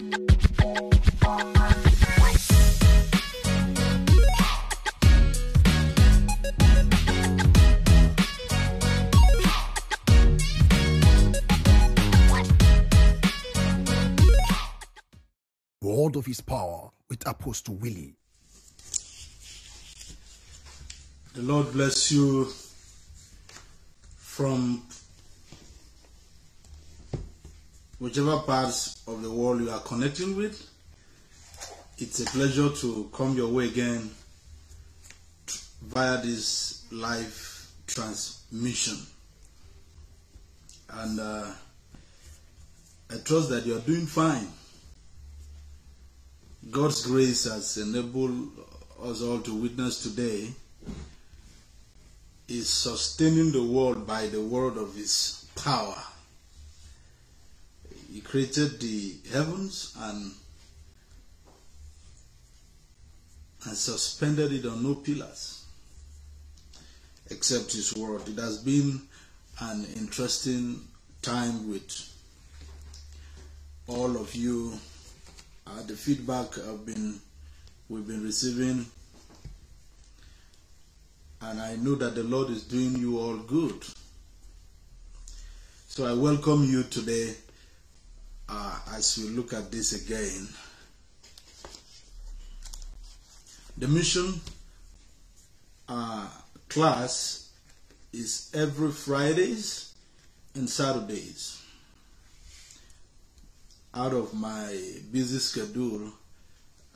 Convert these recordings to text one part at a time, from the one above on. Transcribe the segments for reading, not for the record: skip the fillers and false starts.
Word of His Power with Apostle Willie. The Lord bless you from whichever parts of the world you are connecting with. It's a pleasure to come your way again via this live transmission. And I trust that you are doing fine. God's grace has enabled us all to witness today. He's sustaining the world by the word of His power. He created the heavens and suspended it on no pillars except His word. It has been an interesting time with all of you. The feedback we've been receiving, and I know that the Lord is doing you all good. So I welcome you today. As we look at this again, the mission class is every Fridays and Saturdays. Out of my busy schedule,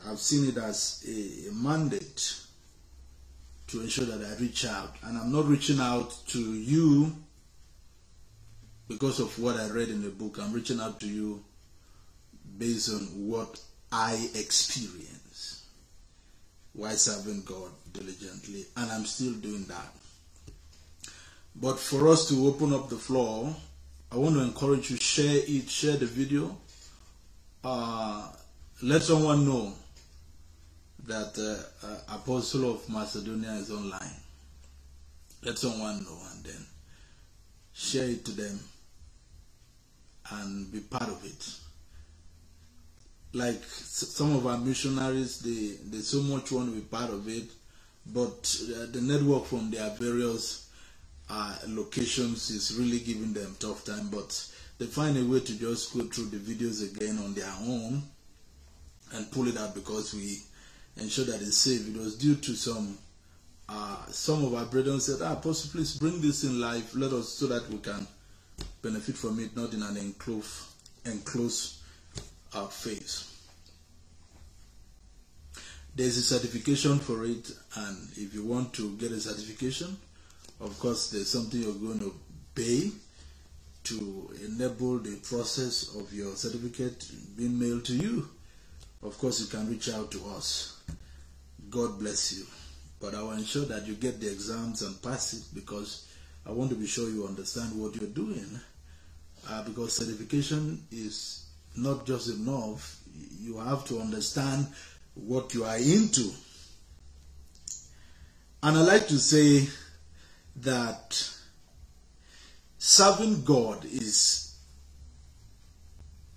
I've seen it as a mandate to ensure that I reach out, and I'm not reaching out to you because of what I read in the book. I'm reaching out to you based on what I experience while serving God diligently, and I'm still doing that. But for us to open up the floor, I want to encourage you, share the video. Let someone know that Apostle of Macedonia is online. Let someone know, and then share it to them and be part of it. Like some of our missionaries, they so much want to be part of it, but the network from their various locations is really giving them tough time, but they find a way to just go through the videos again on their own and pull it out, because we ensure that it's safe. It was due to some of our brethren said, Apostle, please bring this in life, let us, so that we can benefit from it, not in an enclosed phase. There's a certification for it, and if you want to get a certification, of course there's something you're going to pay to enable the process of your certificate being mailed to you. Of course you can reach out to us. God bless you. But I will ensure that you get the exams and pass it, because I want to be sure you understand what you're doing. Because certification is not just enough. You have to understand what you are into. And I like to say that serving God is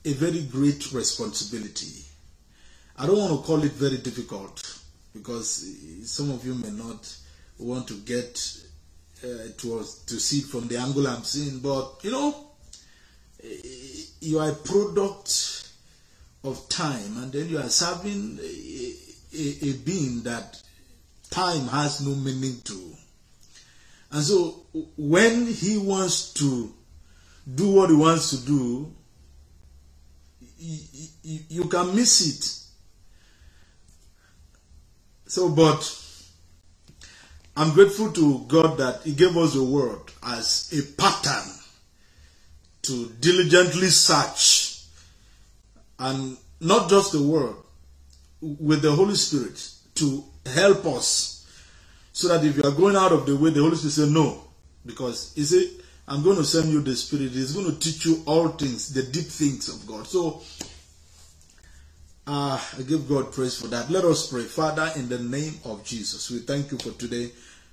a very great responsibility. I don't want to call it very difficult, because some of you may not want to get to see it from the angle I'm seeing, but you know, you are a product of time, and then you are serving a being that time has no meaning to. And so when He wants to do what He wants to do, you can miss it. So, but I'm grateful to God that He gave us the word as a pattern to diligently search, and not just the word, with the Holy Spirit to help us, so that if you are going out of the way, the Holy Spirit says no, because He said, I'm going to send you the Spirit. He's going to teach you all things, the deep things of God. So I give God praise for that. Let us pray. Father, in the name of Jesus, we thank you for today.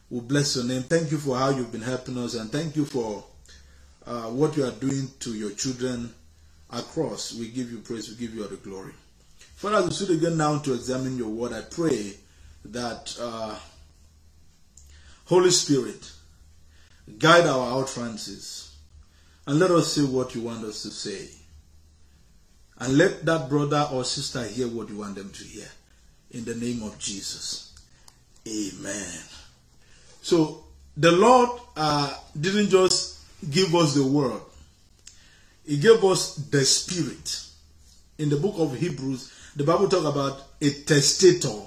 We bless your name. Thank you for how you've been helping us, and thank you for what you are doing to your children across. We give you praise. We give you all the glory. Father, as we sit again now to examine your word, I pray that Holy Spirit, guide our utterances and let us say what you want us to say. And let that brother or sister hear what you want them to hear. In the name of Jesus. Amen. So, the Lord didn't just give us the word. He gave us the Spirit. In the book of Hebrews, the Bible talks about a testator.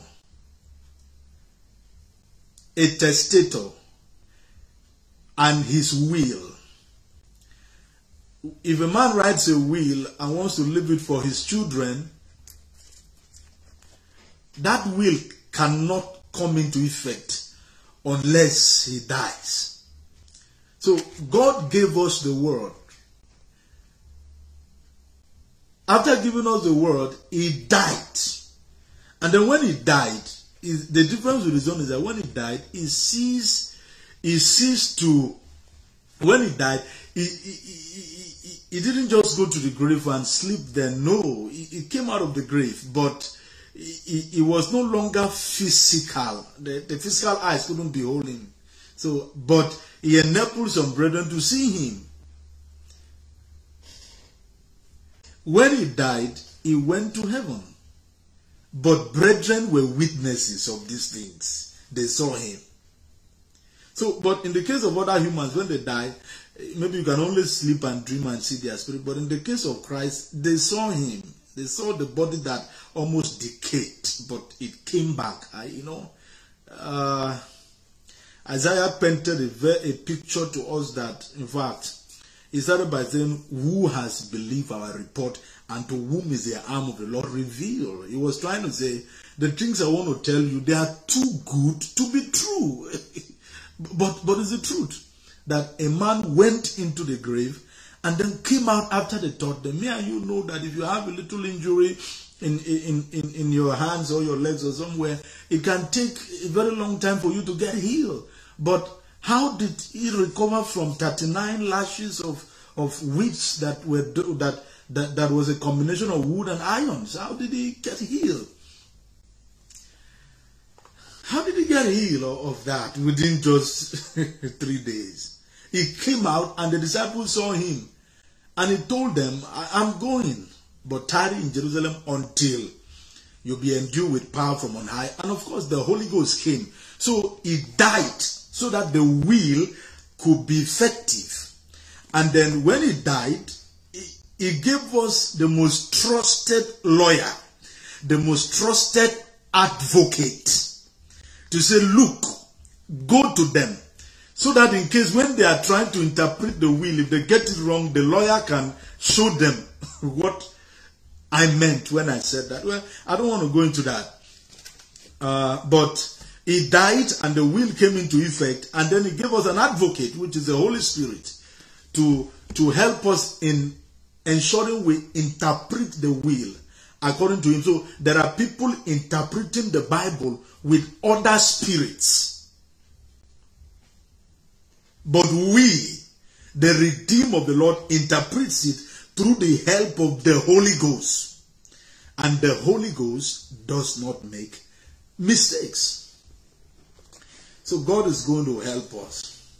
A testator. And his will. If a man writes a will and wants to leave it for his children, that will cannot come into effect unless he dies. So God gave us the word. After giving us the word, he died. And then when he died, the difference with his own is that when he died, he didn't just go to the grave and sleep there. No, he came out of the grave, but he was no longer physical. The physical eyes couldn't behold him. So, but he enabled some brethren to see him. When he died, he went to heaven. But brethren were witnesses of these things. They saw him. So, but in the case of other humans, when they die, maybe you can only sleep and dream and see their spirit. But in the case of Christ, they saw him. They saw the body that almost decayed, but it came back. Isaiah painted a picture to us that, in fact, he started by saying, who has believed our report, and to whom is the arm of the Lord revealed? He was trying to say, the things I want to tell you, they are too good to be true. But it's the truth that a man went into the grave and then came out after the third day. Me and you know that if you have a little injury in your hands or your legs or somewhere, it can take a very long time for you to get healed. But how did he recover from 39 lashes of whips that was a combination of wood and irons? How did he get healed? How did he get healed of that within just 3 days? He came out and the disciples saw him. And he told them, I'm going, but tarry in Jerusalem until you be endued with power from on high. And of course, the Holy Ghost came. So he died so that the will could be effective. And then when he died, he gave us the most trusted lawyer, the most trusted advocate, to say, look, go to them. So that in case when they are trying to interpret the will, if they get it wrong, the lawyer can show them what I meant when I said that. Well, I don't want to go into that. But he died and the will came into effect. And then he gave us an advocate, which is the Holy Spirit, to help us in ensuring we interpret the will according to him. So there are people interpreting the Bible with other spirits. But we, the redeemed of the Lord, interprets it through the help of the Holy Ghost. And the Holy Ghost does not make mistakes. So God is going to help us.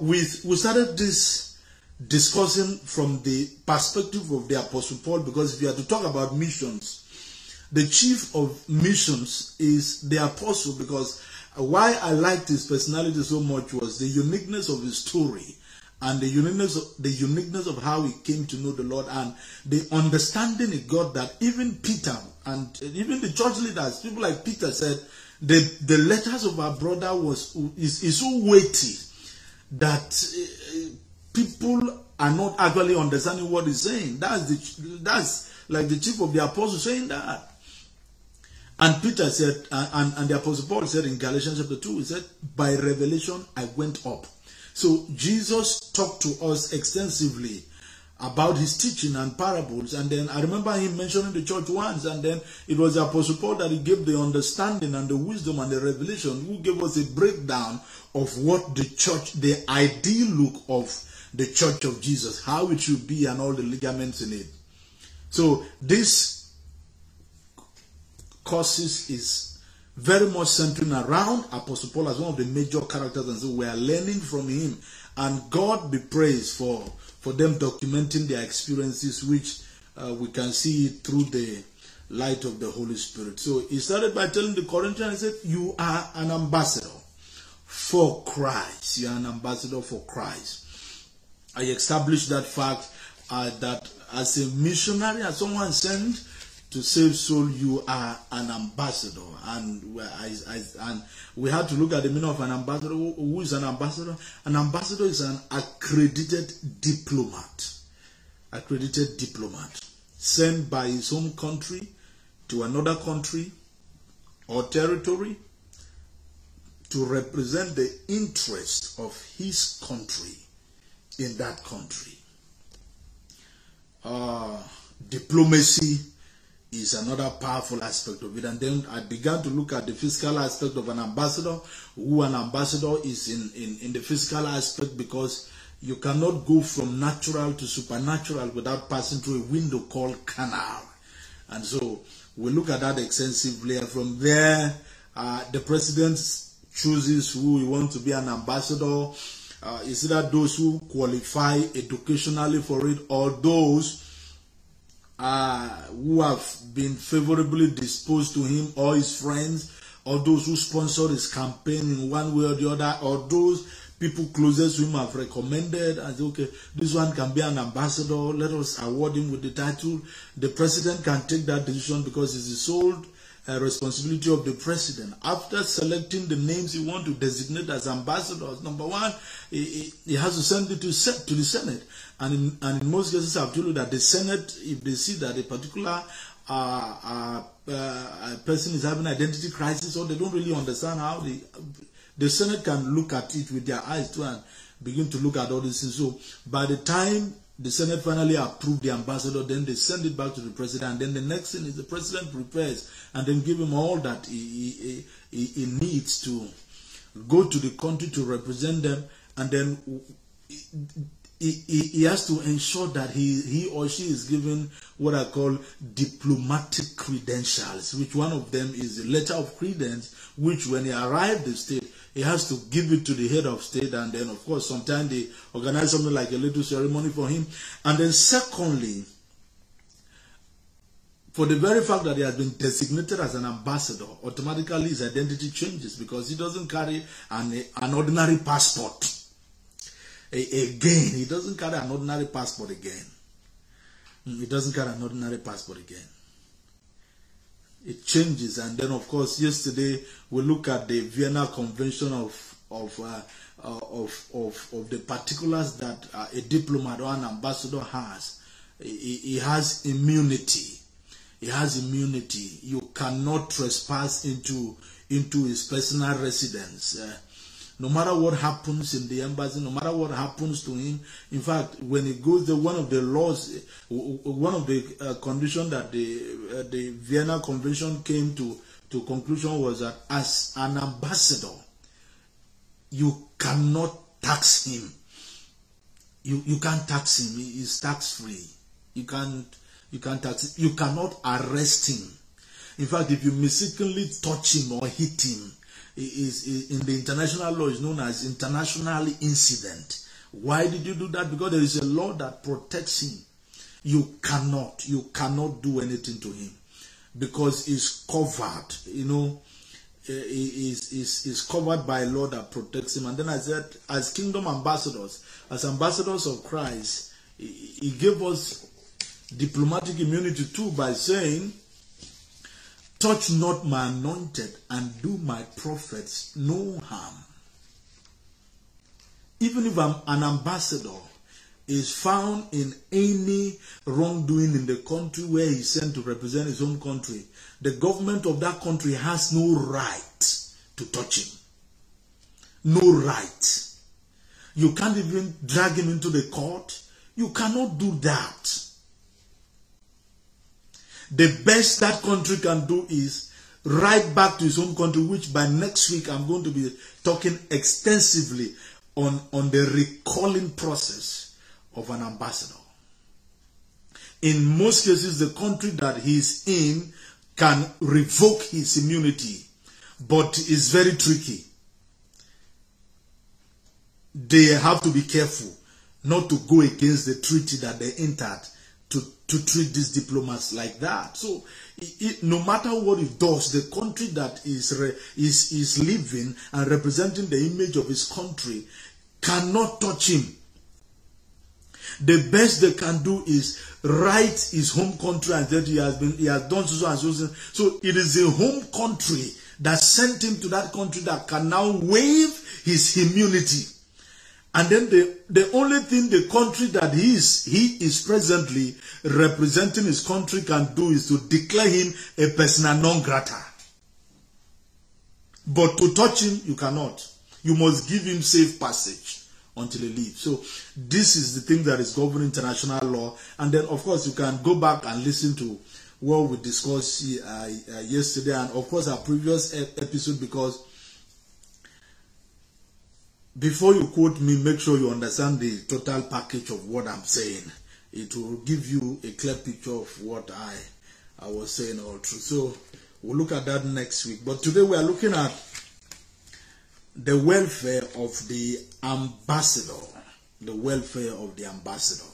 We started this discussing from the perspective of the Apostle Paul, because if you are to talk about missions, the chief of missions is the apostle, because why I liked his personality so much was the uniqueness of his story and the uniqueness of how he came to know the Lord, and the understanding he got that even Peter and even the church leaders, people like Peter, said the letters of our brother is so weighty that people are not actually understanding what he's saying. That's like the chief of the apostles saying that. And Peter said, and the Apostle Paul said in Galatians chapter 2, he said, by revelation I went up. So Jesus talked to us extensively about his teaching and parables. And then I remember him mentioning the church once. And then it was the Apostle Paul that he gave the understanding and the wisdom and the revelation, who gave us a breakdown of what the church, the ideal look of the church of Jesus, how it should be and all the ligaments in it. So this courses is very much centering around Apostle Paul as one of the major characters, and so we are learning from him, and God be praised for them documenting their experiences, which we can see through the light of the Holy Spirit. So he started by telling the Corinthians, he said, you are an ambassador for Christ. You are an ambassador for Christ. I established that fact that as a missionary, as someone sent to save soul, you are an ambassador. And we had to look at the meaning of an ambassador. Who is an ambassador? An ambassador is an accredited diplomat sent by his home country to another country or territory to represent the interests of his country in that country. Diplomacy is another powerful aspect of it. And then I began to look at the physical aspect of an ambassador, who an ambassador is in the physical aspect, because you cannot go from natural to supernatural without passing through a window called canal. And so we look at that extensively. And from there, the president chooses who he wants to be an ambassador. Is either those who qualify educationally for it, or those who have been favorably disposed to him or his friends, or those who sponsor his campaign in one way or the other, or those people closest to him have recommended and say, okay, this one can be an ambassador, let us award him with the title. The president can take that decision because it's the sole responsibility of the president. After selecting the names he wants to designate as ambassadors, number one, he has to send it to the Senate. And in most cases, I've told you that the Senate, if they see that a particular person is having identity crisis, or they don't really understand how the Senate can look at it with their eyes too and begin to look at all these things. So by the time the Senate finally approved the ambassador, then they send it back to the president. And then the next thing is the president prepares and then give him all that he needs to go to the country to represent them. And then he has to ensure that he or she is given what I call diplomatic credentials, which one of them is a letter of credence, which when he arrived the state, he has to give it to the head of state. And then, of course, sometimes they organize something like a little ceremony for him. And then secondly, for the very fact that he has been designated as an ambassador, automatically his identity changes, because he doesn't carry an ordinary passport. Again, he doesn't carry an ordinary passport again. He doesn't carry an ordinary passport again. It changes. And then, of course, yesterday we look at the Vienna Convention of the particulars that a diplomat or an ambassador has. He has immunity. He has immunity. You cannot trespass into his personal residence. No matter what happens in the embassy, no matter what happens to him. In fact, when he goes there, one of the laws, one of the conditions that the Vienna Convention came to conclusion was that as an ambassador, you cannot tax him. You can't tax him. He is tax free. You can't tax him. You cannot arrest him. In fact, if you mistakenly touch him or hit him, is in the international law is known as international incident. Why did you do that? Because there is a law that protects him. You cannot do anything to him because he's covered. You know, is covered by a law that protects him. And then I said, as kingdom ambassadors, as ambassadors of Christ, he gave us diplomatic immunity too by saying, touch not my anointed and do my prophets no harm. Even if an ambassador is found in any wrongdoing in the country where he is sent to represent his own country, the government of that country has no right to touch him. No right. You can't even drag him into the court. You cannot do that. The best that country can do is right back to his own country, which by next week I'm going to be talking extensively on the recalling process of an ambassador. In most cases, the country that he is in can revoke his immunity, but it's very tricky. They have to be careful not to go against the treaty that they entered to treat these diplomats like that. So no matter what it does, the country that is living and representing the image of his country cannot touch him. The best they can do is write his home country and that he has done so and so. So it is a home country that sent him to that country that can now waive his immunity. And then the only thing the country that he is presently representing his country can do is to declare him a persona non grata. But to touch him, you cannot. You must give him safe passage until he leaves. So this is the thing that is governing international law. And then, of course, you can go back and listen to what we discussed yesterday, and of course our previous episode, because before you quote me, make sure you understand the total package of what I'm saying. It will give you a clear picture of what I was saying all through. So we'll look at that next week. But today we are looking at the welfare of the ambassador. The welfare of the ambassador.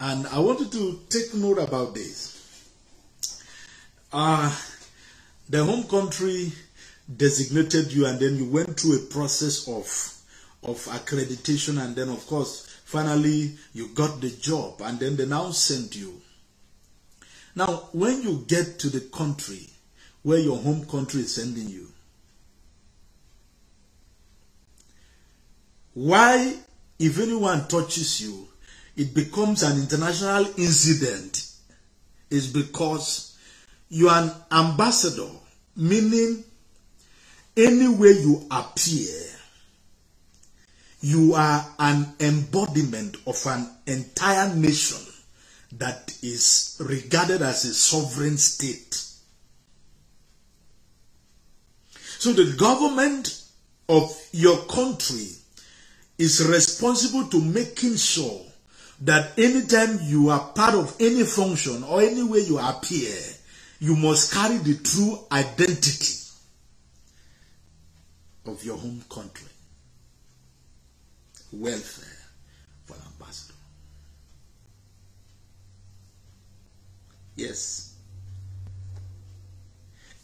And I wanted to take note about this. The home country designated you, and then you went through a process of accreditation, and then of course finally you got the job, and then they now sent you. Now when you get to the country where your home country is sending you, why, if anyone touches you, it becomes an international incident, is because you are an ambassador, meaning anywhere you appear, you are an embodiment of an entire nation that is regarded as a sovereign state. So the government of your country is responsible to making sure that anytime you are part of any function or anywhere you appear, you must carry the true identity of your home country. Welfare for an ambassador. Yes.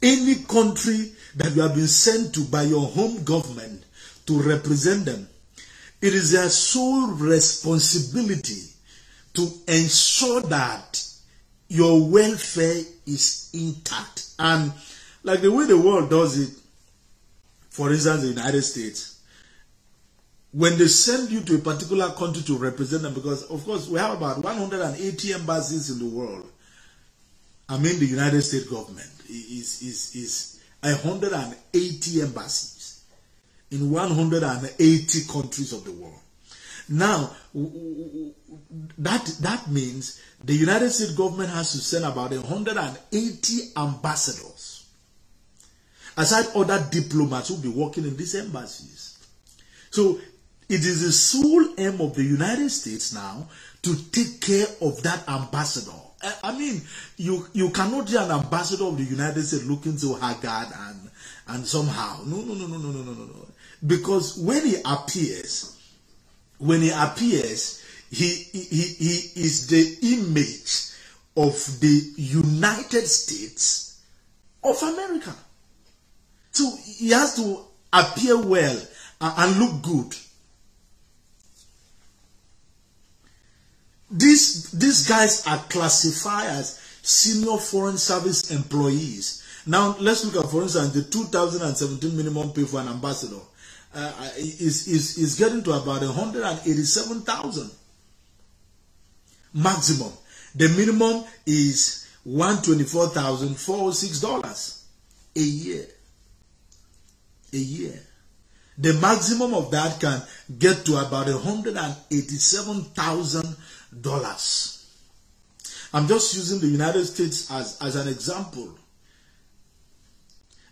Any country that you have been sent to by your home government to represent them, it is their sole responsibility to ensure that your welfare is intact. And like the way the world does it, for instance, the United States, when they send you to a particular country to represent them, because of course we have about 180 embassies in the world. I mean, the United States government is 180 embassies in 180 countries of the world. Now, that means the United States government has to send about 180 ambassadors, aside other diplomats who will be working in these embassies. So it is the sole aim of the United States now to take care of that ambassador. I mean, you cannot be an ambassador of the United States looking so haggard and somehow. No. Because when he appears, he is the image of the United States of America. So he has to appear well and look good. These guys are classified as senior foreign service employees. Now let's look at, for instance, the 2017 minimum pay for an ambassador is getting to about 187,000 maximum. The minimum is $124,406 a year. A year. The maximum of that can get to about $187,000. I'm just using the United States as an example.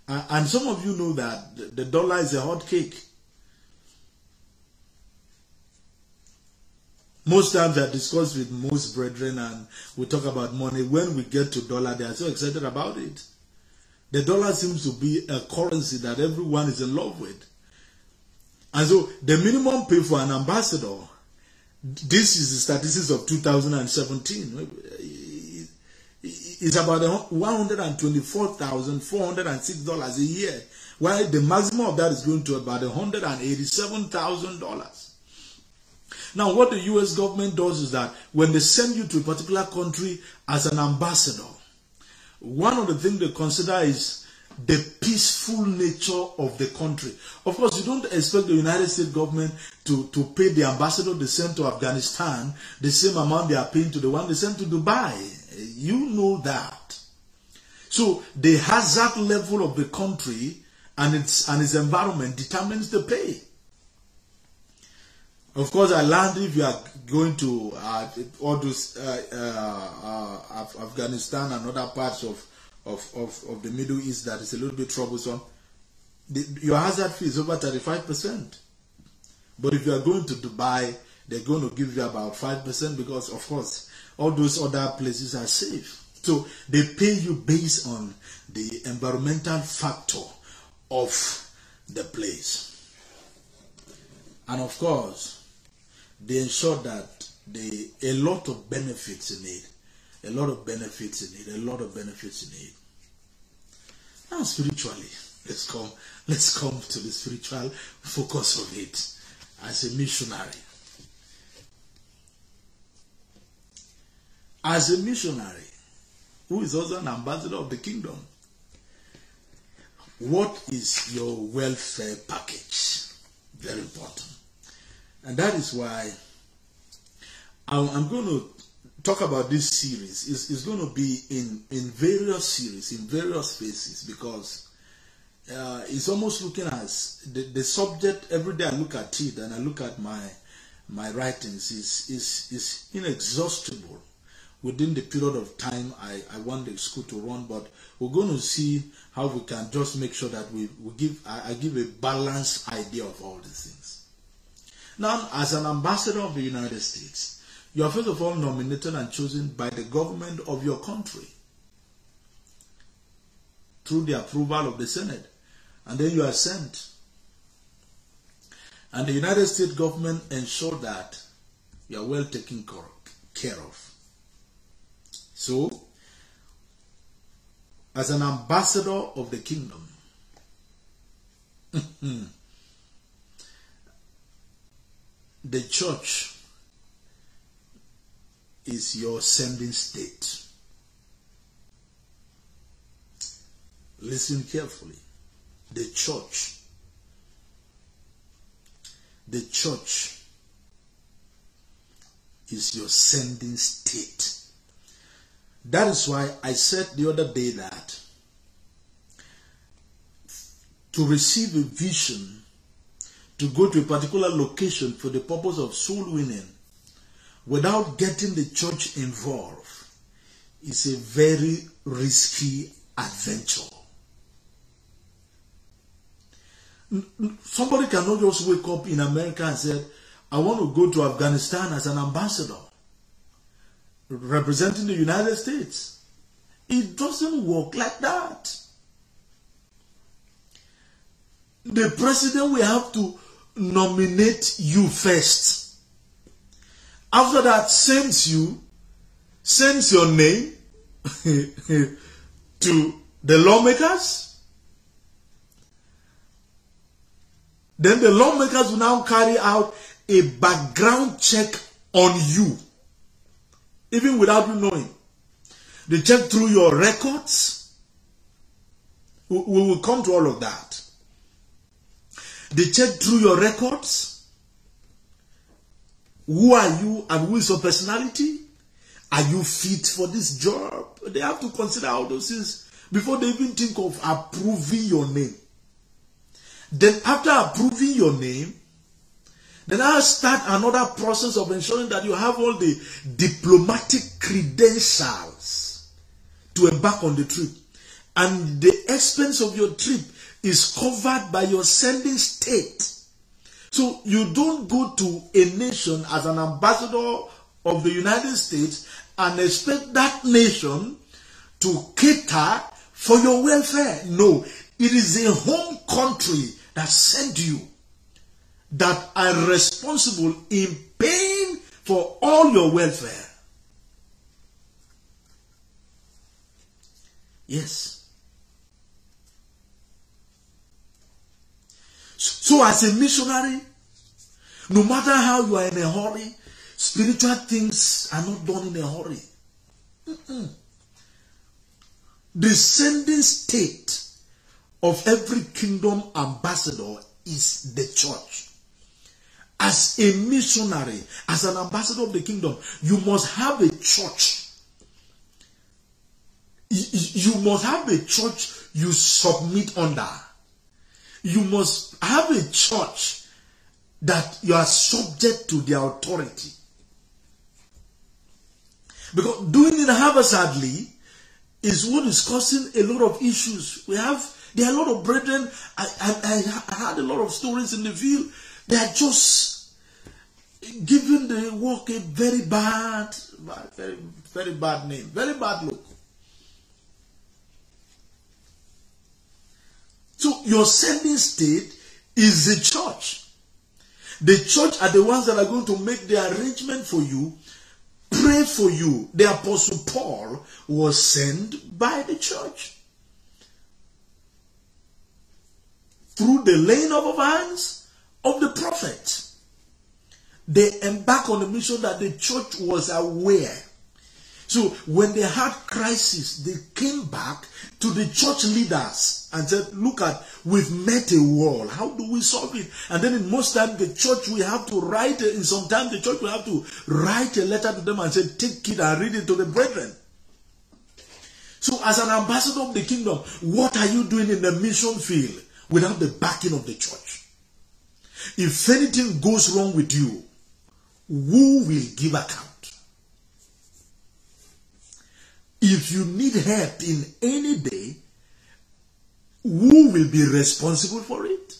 And some of you know that the dollar is a hot cake. Most times I discuss with most brethren and we talk about money. When we get to dollar, they are so excited about it. The dollar seems to be a currency that everyone is in love with. And so the minimum pay for an ambassador, this is the statistics of 2017, is about $124,406 a year, while the maximum of that is going to about $187,000. Now, what the U.S. government does is that when they send you to a particular country as an ambassador, one of the things they consider is the peaceful nature of the country. Of course, you don't expect the United States government to pay the ambassador they sent to Afghanistan the same amount they are paying to the one they sent to Dubai. You know that. So the hazard level of the country and its environment determines the pay. Of course, I learned if you are going to all those Afghanistan and other parts of the Middle East that is a little bit troublesome, your hazard fee is over 35%. But if you are going to Dubai, they're going to give you about 5% because, of course, all those other places are safe. So they pay you based on the environmental factor of the place. And of course, they ensure that a lot of benefits in it. A lot of benefits in it. A lot of benefits in it. Now spiritually, let's come to the spiritual focus of it as a missionary. As a missionary who is also an ambassador of the kingdom, what is your welfare package? Very important. And that is why I'm going to talk about this series. It's going to be in various series, in various spaces, because it's almost looking as the subject. Every day I look at it and I look at my writings is inexhaustible within the period of time I want the school to run. But we're going to see how we can just make sure that I give a balanced idea of all these things. Now, as an ambassador of the United States, you are first of all nominated and chosen by the government of your country through the approval of the Senate. And then you are sent. And the United States government ensures that you are well taken care of. So, as an ambassador of the kingdom, the church is your sending state. Listen carefully. The church is your sending state. That is why I said the other day that to receive a vision, to go to a particular location for the purpose of soul winning, without getting the church involved, is a very risky adventure. Somebody cannot just wake up in America and say, I want to go to Afghanistan as an ambassador, representing the United States. It doesn't work like that. The president will have to nominate you first. After that, sends your name to the lawmakers. Then the lawmakers will now carry out a background check on you, even without you knowing. They check through your records. We will come to all of that. They check through your records. Who are you and who is your personality? Are you fit for this job? They have to consider all those things before they even think of approving your name. Then after approving your name, then I'll start another process of ensuring that you have all the diplomatic credentials to embark on the trip. And the expense of your trip is covered by your sending state. to you do good to a nation as an ambassador of the United States and expect that nation to cater for your welfare. No, it is a home country that sent you, that are responsible in paying for all your welfare. Yes. So as a missionary, no matter how you are in a hurry, spiritual things are not done in a hurry. The sending state of every kingdom ambassador is the church. As a missionary, as an ambassador of the kingdom, you must have a church. You must have a church you submit under. You must have a church that you are subject to the authority. Because doing it haphazardly is what is causing a lot of issues. There are a lot of brethren. I had a lot of stories in the field. They are just giving the work a very bad, very, very bad name, very bad look. So your sending state is the church. The church are the ones that are going to make the arrangement for you, pray for you. The Apostle Paul was sent by the church. Through the laying of hands of the prophet, they embarked on a mission that the church was aware. So when they had crisis, they came back to the church leaders and said, look at, we've met a wall. How do we solve it? And then in most time, the church will have to write, in some time the church will have to write a letter to them and say, take it and read it to the brethren. So as an ambassador of the kingdom, what are you doing in the mission field without the backing of the church? If anything goes wrong with you, who will give account? If you need help in any day, who will be responsible for it?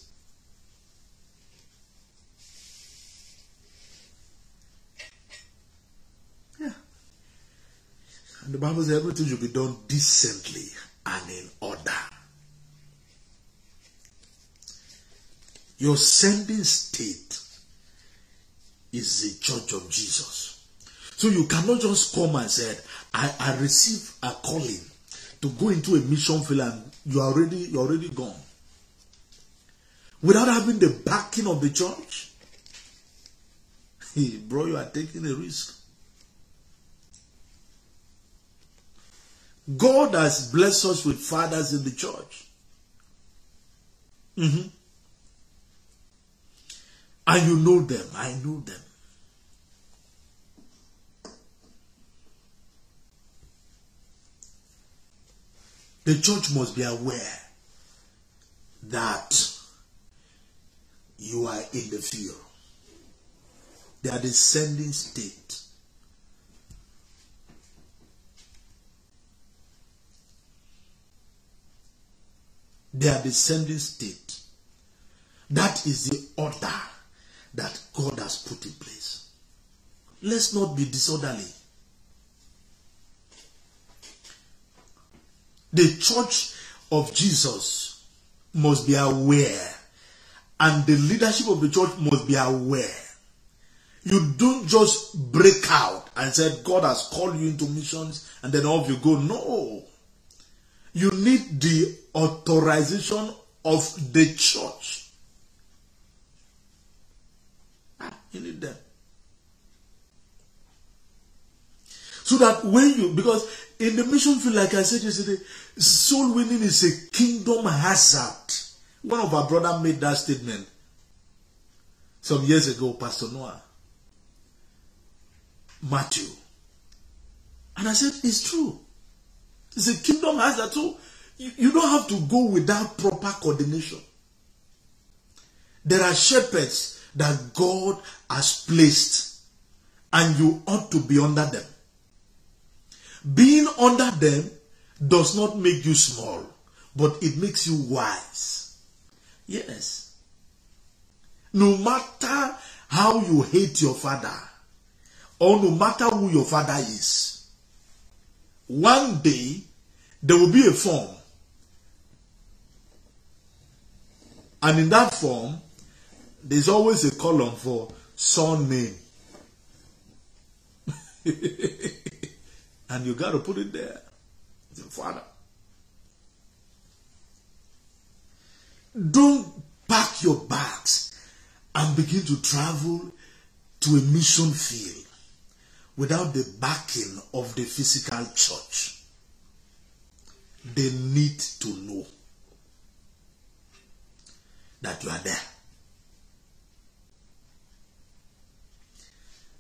Yeah. And the Bible says everything should be done decently and in order. Your sending state is the church of Jesus. So you cannot just come and say, I receive a calling to go into a mission field and you're already gone. Without having the backing of the church, hey, bro, you are taking a risk. God has blessed us with fathers in the church. And you know them. I know them. The church must be aware that you are in the field. They are the sending state. They are the sending state. That is the order that God has put in place. Let's not be disorderly. The church of Jesus must be aware, and the leadership of the church must be aware. You don't just break out and say, God has called you into missions, and then off you go. No. You need the authorization of the church. You need them. So that when you, because in the mission field, like I said yesterday, soul winning is a kingdom hazard. One of our brothers made that statement some years ago, Pastor Noah Matthew. And I said, it's true. It's a kingdom hazard. So you don't have to go without proper coordination. There are shepherds that God has placed, and you ought to be under them. Being under them does not make you small, but it makes you wise. Yes. No matter how you hate your father, or no matter who your father is, one day there will be a form, and in that form there's always a column for son name. And you got to put it there, your father. Don't pack your bags and begin to travel to a mission field without the backing of the physical church. They need to know that you are there.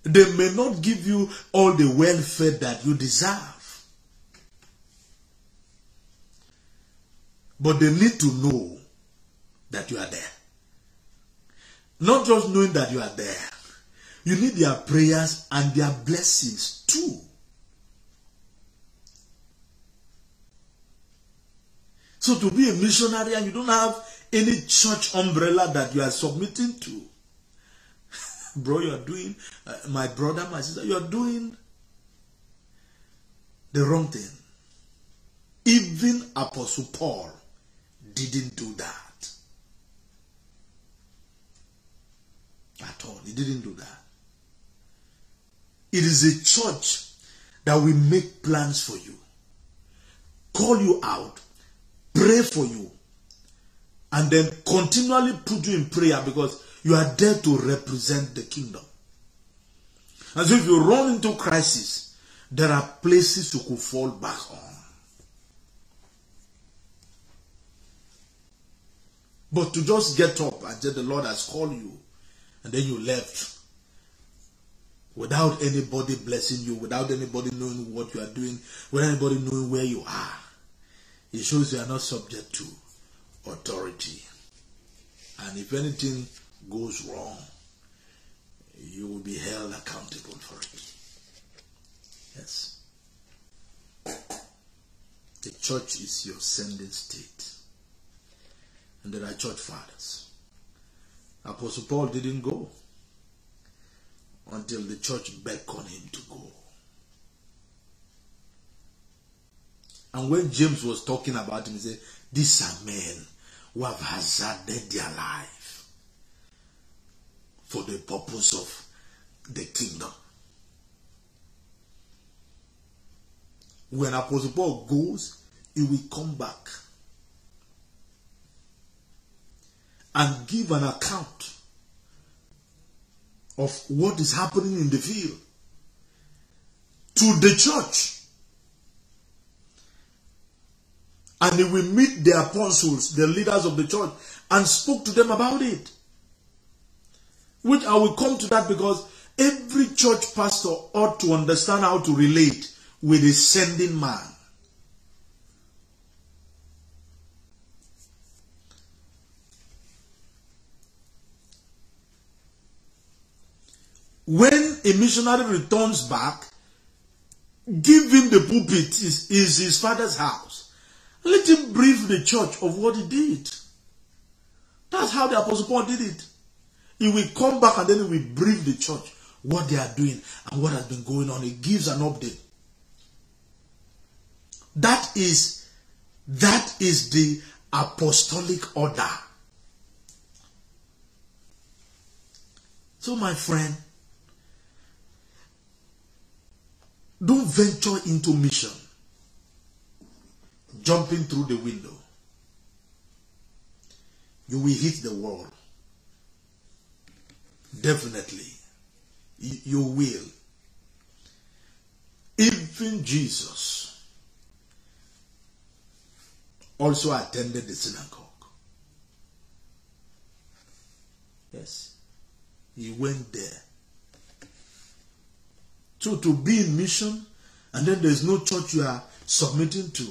They may not give you all the welfare that you deserve, but they need to know that you are there. Not just knowing that you are there, you need their prayers and their blessings too. So to be a missionary and you don't have any church umbrella that you are submitting to, bro, you are doing, my brother, my sister, you are doing the wrong thing. Even Apostle Paul didn't do that at all. He didn't do that. It is a church that will make plans for you, call you out, pray for you, and then continually put you in prayer, because you are there to represent the kingdom. And so if you run into crisis, there are places you could fall back on. But to just get up and say the Lord has called you, and then you left without anybody blessing you, without anybody knowing what you are doing, without anybody knowing where you are, it shows you are not subject to authority. And if anything goes wrong, you will be held accountable for it. Yes. The church is your sending state. And there are church fathers. Apostle Paul didn't go until the church beckoned him to go. And when James was talking about him, he said, these are men who have hazarded their life for the purpose of the kingdom. When Apostle Paul goes, he will come back and give an account of what is happening in the field to the church. And he will meet the apostles, the leaders of the church, and spoke to them about it. Which I will come to that, because every church pastor ought to understand how to relate with a sending man. When a missionary returns back, give him the pulpit, is his father's house. Let him brief the church of what he did. That's how the Apostle Paul did it. He will come back and then he will brief the church what they are doing and what has been going on. He gives an update. That is the apostolic order. So my friend, don't venture into mission jumping through the window. You will hit the wall. Definitely, you will. Even Jesus also attended the synagogue. Yes, he went there. So to be in mission, and then there's no church you are submitting to,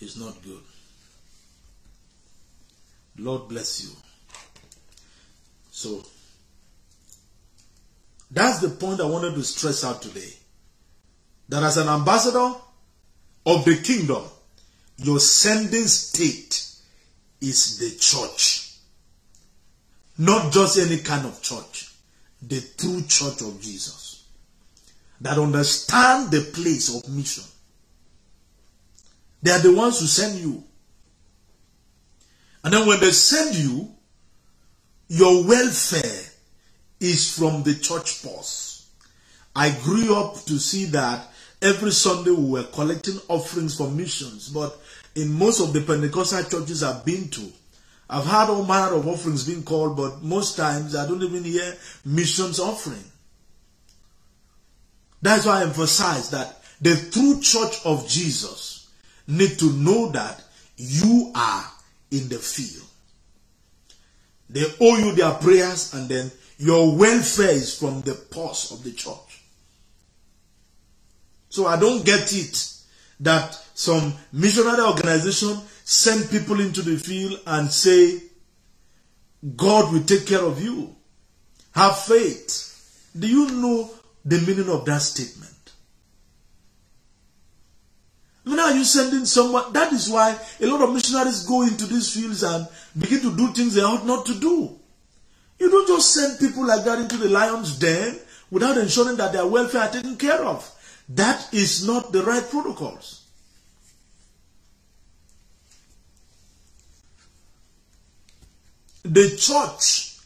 is not good. Lord bless you. So, that's the point I wanted to stress out today. That as an ambassador of the kingdom, your sending state is the church. Not just any kind of church. The true church of Jesus. That understand the place of mission. They are the ones who send you. And then when they send you, your welfare is from the church purse. I grew up to see that every Sunday we were collecting offerings for missions, but in most of the Pentecostal churches I've been to, I've had all manner of offerings being called, but most times I don't even hear missions offering. That's why I emphasize that the true church of Jesus need to know that you are in the field. They owe you their prayers, and then your welfare is from the purse of the church. So I don't get it that some missionary organization send people into the field and say, God will take care of you. Have faith. Do you know the meaning of that statement? Now you're sending someone. That is why a lot of missionaries go into these fields and begin to do things they ought not to do. You don't just send people like that into the lion's den without ensuring that their welfare are taken care of. That is not the right protocols. The church,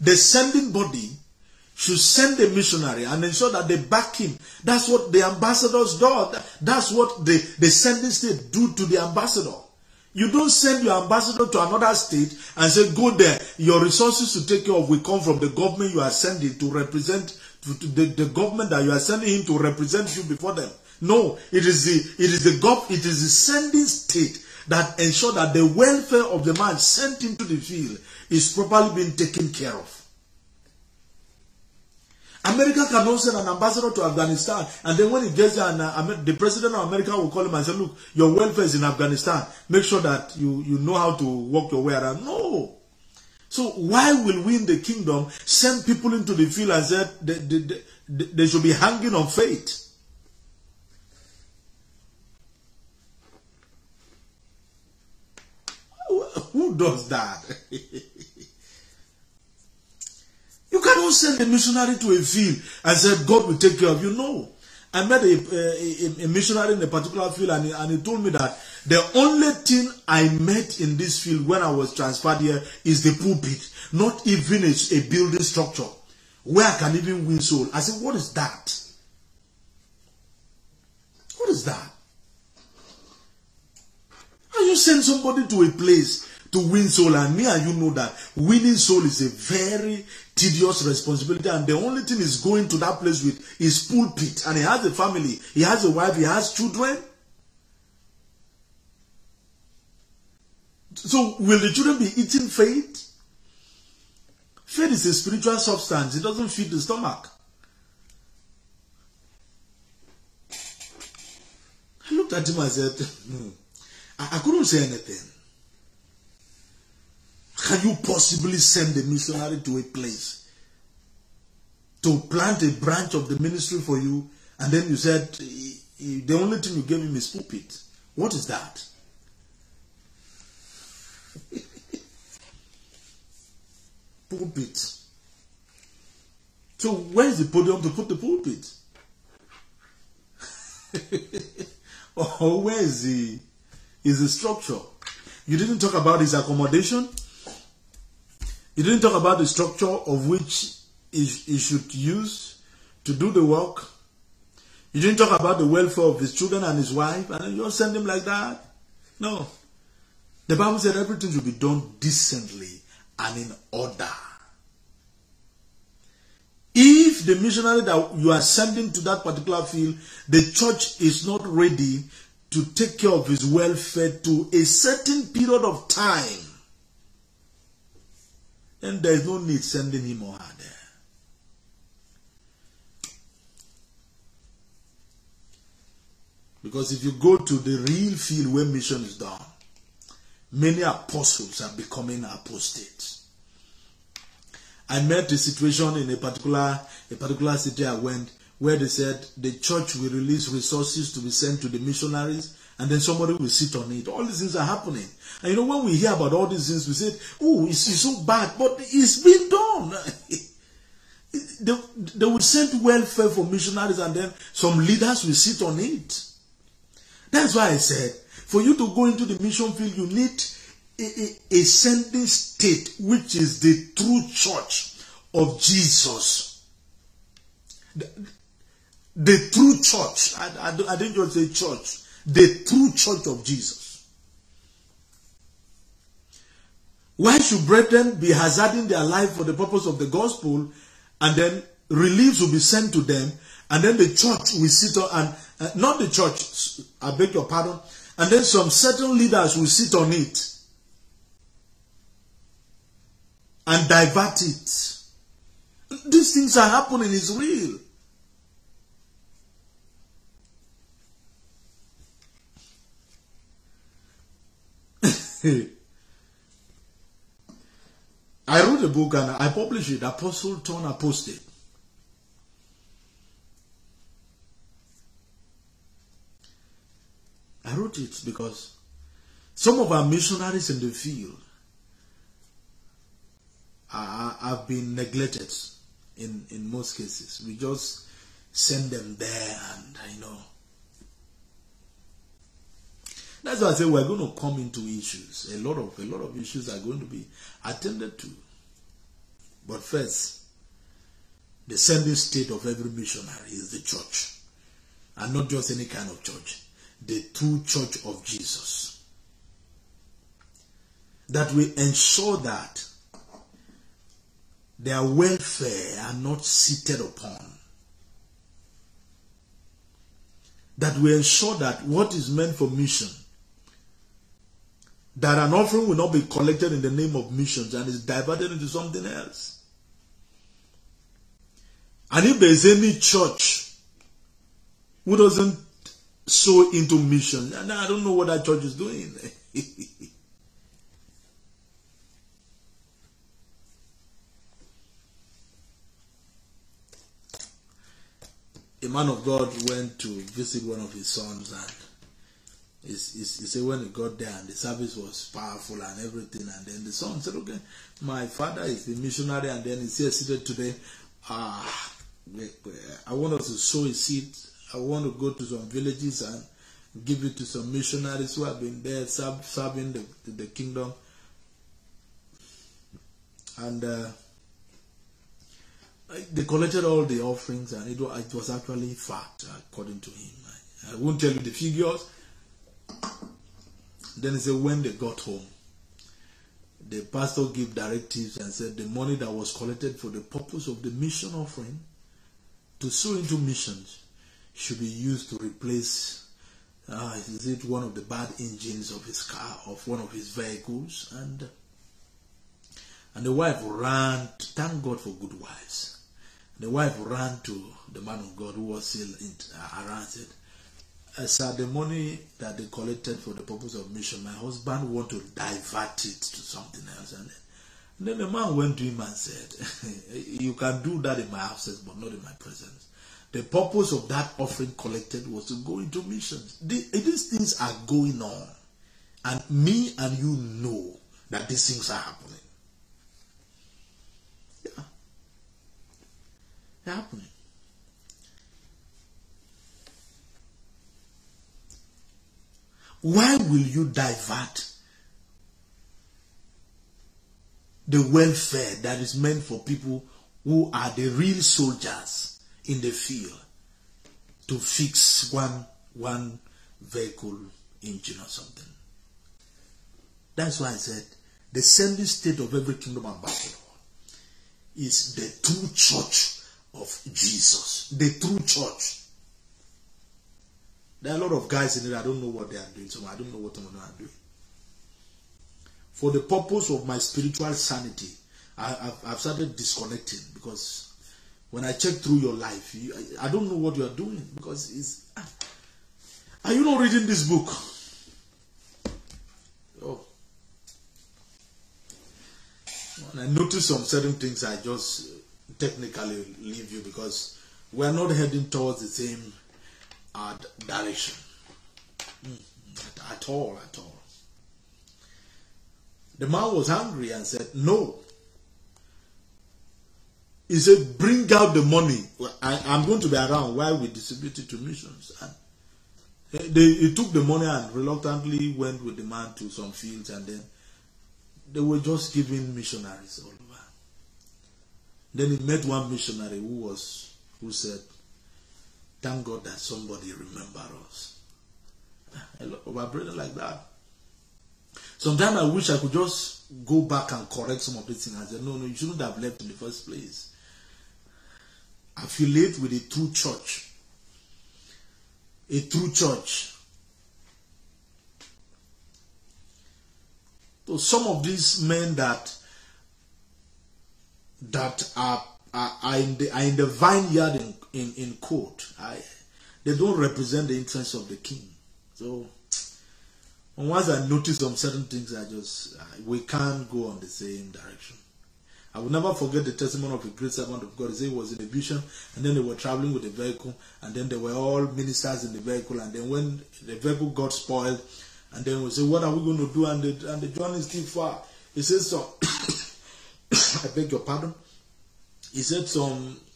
the sending body, should send a missionary and ensure that they back him. That's what the ambassadors do. That's what the sending state do to the ambassador. You don't send your ambassador to another state and say, go there. Your resources to take care of will come from the government you are sending to represent, the government that you are sending him to represent you before them. No, it is the sending state that ensure that the welfare of the man sent into the field is properly being taken care of. America cannot send an ambassador to Afghanistan, and then when he gets there, the president of America will call him and say, look, your welfare is in Afghanistan. Make sure that you know how to walk your way around. No. So why will we in the kingdom send people into the field and say they should be hanging on faith? Who does that? You cannot send a missionary to a field and say God will take care of you. No. I met a missionary in a particular field, and he told me that the only thing I met in this field when I was transferred here is the pulpit. Not even a building structure where I can even win soul. I said, what is that? What is that? How you send somebody to a place to win soul, and me and you know that winning soul is a very tedious responsibility, and the only thing he's going to that place with is pulpit, and he has a family, he has a wife, he has children. So will the children be eating faith? Faith is a spiritual substance. It doesn't feed the stomach. I looked at him and said, I couldn't say anything. Can you possibly send a missionary to a place to plant a branch of the ministry for you, and then you said the only thing you gave him is pulpit? What is that? Pulpit. So where is the podium to put the pulpit? Or where is the structure? You didn't talk about his accommodation. You didn't talk about the structure of which he should use to do the work. You didn't talk about the welfare of his children and his wife, and you don't send him like that. No. The Bible said everything should be done decently and in order. If the missionary that you are sending to that particular field, the church is not ready to take care of his welfare to a certain period of time, and there is no need sending him or her there. Because if you go to the real field where mission is done, many apostles are becoming apostates. I met a situation in a particular city I went, where they said the church will release resources to be sent to the missionaries, and then somebody will sit on it. All these things are happening. And you know, when we hear about all these things, we say, oh, it's so bad, but it's been done. They will send welfare for missionaries, and then some leaders will sit on it. That's why I said, for you to go into the mission field, you need a sending state, which is the true church of Jesus. The true church. I didn't just say church. The true church of Jesus. Why should brethren be hazarding their life for the purpose of the gospel, and then reliefs will be sent to them, and then the church will sit on, and not the church, I beg your pardon, and then some certain leaders will sit on it and divert it. These things are happening, it's real. I wrote a book and I published it. Apostle Turner posted. I wrote it because some of our missionaries in the field have been neglected in most cases. We just send them there, and I know. That's why I say we're going to come into issues. A lot of issues are going to be attended to. But first, the sending state of every missionary is the church. And not just any kind of church. The true church of Jesus. That we ensure that their welfare are not seated upon. That we ensure that what is meant for mission, that an offering will not be collected in the name of missions and is diverted into something else. And if there is any church who doesn't sow into missions, and I don't know what that church is doing. A man of God went to visit one of his sons, and he said when he got there and the service was powerful and everything, and then the son said, okay, my father is the missionary, and then he's here seated today. I want us to sow a seed. I want to go to some villages and give it to some missionaries who have been there serving the kingdom. And they collected all the offerings, and it was actually fat, according to him. I won't tell you the figures. Then he said, when they got home, the pastor gave directives and said, the money that was collected for the purpose of the mission offering, to sow into missions, should be used to replace, is it one of the bad engines of his car, of one of his vehicles, and the wife ran, thank God for good wives. The wife ran to the man of God who was still around and said, sir, the money that they collected for the purpose of mission, my husband want to divert it to something else. And then the man went to him and said, you can do that in my absence, but not in my presence. The purpose of that offering collected was to go into missions. These things are going on. And me and you know that these things are happening. Happening. Why will you divert the welfare that is meant for people who are the real soldiers in the field to fix one vehicle engine or something? That's why I said the sending state of every kingdom ambassador is the true church of Jesus, the true church. There are a lot of guys in it. I don't know what they are doing. So I don't know what I'm doing. For the purpose of my spiritual sanity, I've started disconnecting, because when I check through your life, I don't know what you are doing, because it's. Are you not reading this book? Oh. When I notice some certain things, I just technically leave you, because we are not heading towards the same direction at all. The man was angry and said, no. He said, bring out the money. I'm going to be around while we distribute it to missions. And he took the money and reluctantly went with the man to some fields, and then they were just giving missionaries all over. Then he met one missionary who said, thank God that somebody remembered us. I love my brother like that. Sometimes I wish I could just go back and correct some of the things. I said, no, you shouldn't have left in the first place. Affiliate with a true church. A true church. So some of these men that are in the vineyard in court, they don't represent the interests of the king. So once I notice some certain things, we can't go on the same direction. I will never forget the testimony of a great servant of God. He said he was in a vision, and then they were traveling with a vehicle, and then they were all ministers in the vehicle, and then when the vehicle got spoiled, and then we said, what are we going to do? And the journey is still far. He said, so, I beg your pardon. He said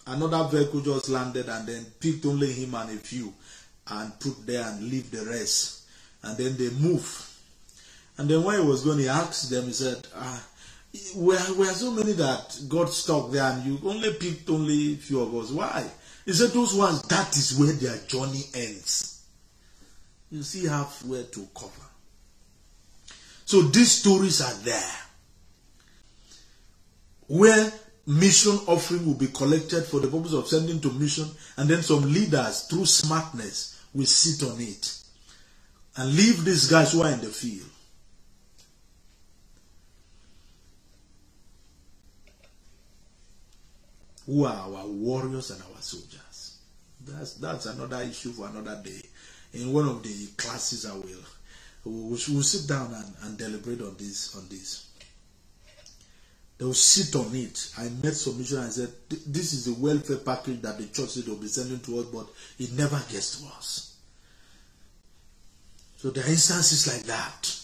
another vehicle just landed and then picked only him and a few and put there and leave the rest. And then they move. And then when he was going, he asked them, he said, we are so many that got stuck there, and you only picked only a few of us. Why? He said, those ones, that is where their journey ends. You see halfway to cover. So these stories are there, where mission offering will be collected for the purpose of sending to mission, and then some leaders, through smartness, will sit on it and leave these guys who are in the field. Who are our warriors and our soldiers? That's another issue for another day. In one of the classes we'll sit down and deliberate on this. They'll sit on it. I met some missionaries and said, this is the welfare package that the church will be sending to us, but it never gets to us. So there are instances like that.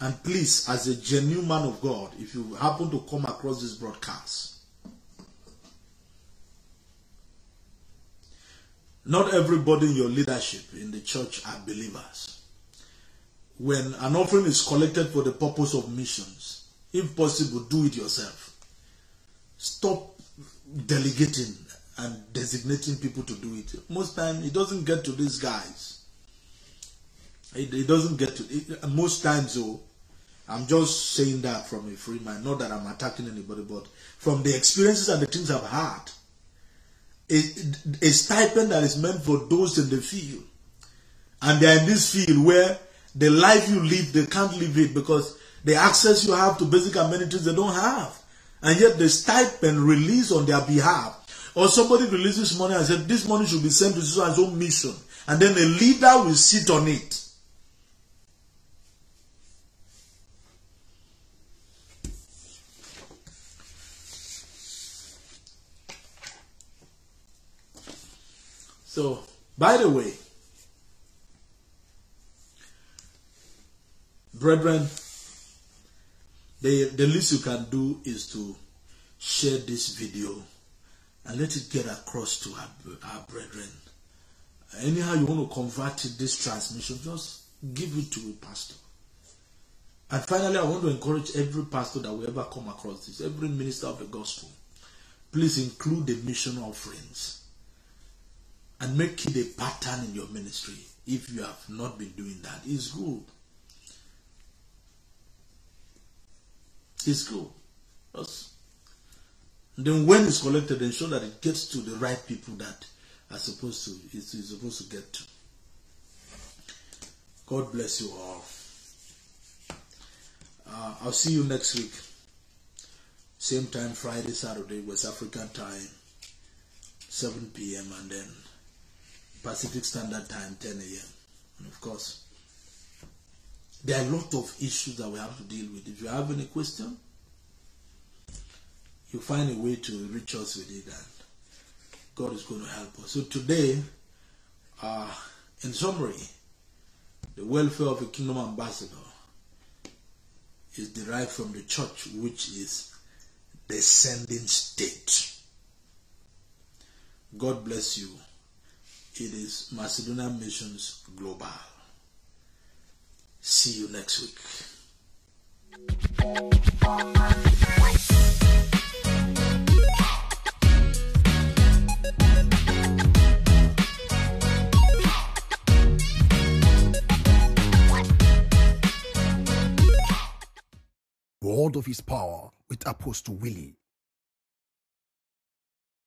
And please, as a genuine man of God, if you happen to come across this broadcast, not everybody in your leadership in the church are believers. When an offering is collected for the purpose of missions, if possible, do it yourself. Stop delegating and designating people to do it. Most time it doesn't get to these guys. It doesn't get to it. Most times though, I'm just saying that from a free mind, not that I'm attacking anybody, but from the experiences and the things I've had, a stipend that is meant for those in the field, and they're in this field where the life you live, they can't live it because the access you have to basic amenities they don't have, and yet the stipend released on their behalf. Or somebody releases money and said, this money should be sent to someone's own mission. And then a leader will sit on it. So, by the way, brethren, the least you can do is to share this video and let it get across to our brethren. Anyhow you want to convert this transmission, just give it to a pastor. And finally, I want to encourage every pastor that will ever come across this, every minister of the gospel, please include the mission offerings and make it a pattern in your ministry. If you have not been doing that, it's good. It's good. Just then when it's collected, ensure that it gets to the right people that are supposed to get to. God bless you all. I'll see you next week. Same time, Friday, Saturday, West African time, 7 p.m. and then Pacific Standard Time, 10 a.m. And of course, there are a lot of issues that we have to deal with. If you have any question, you find a way to reach us with it, and God is going to help us. So today, in summary, the welfare of a kingdom ambassador is derived from the church, which is the sending state. God bless you. It is Macedonia Missions Global. See you next week. Word of His Power with Apostle Willie.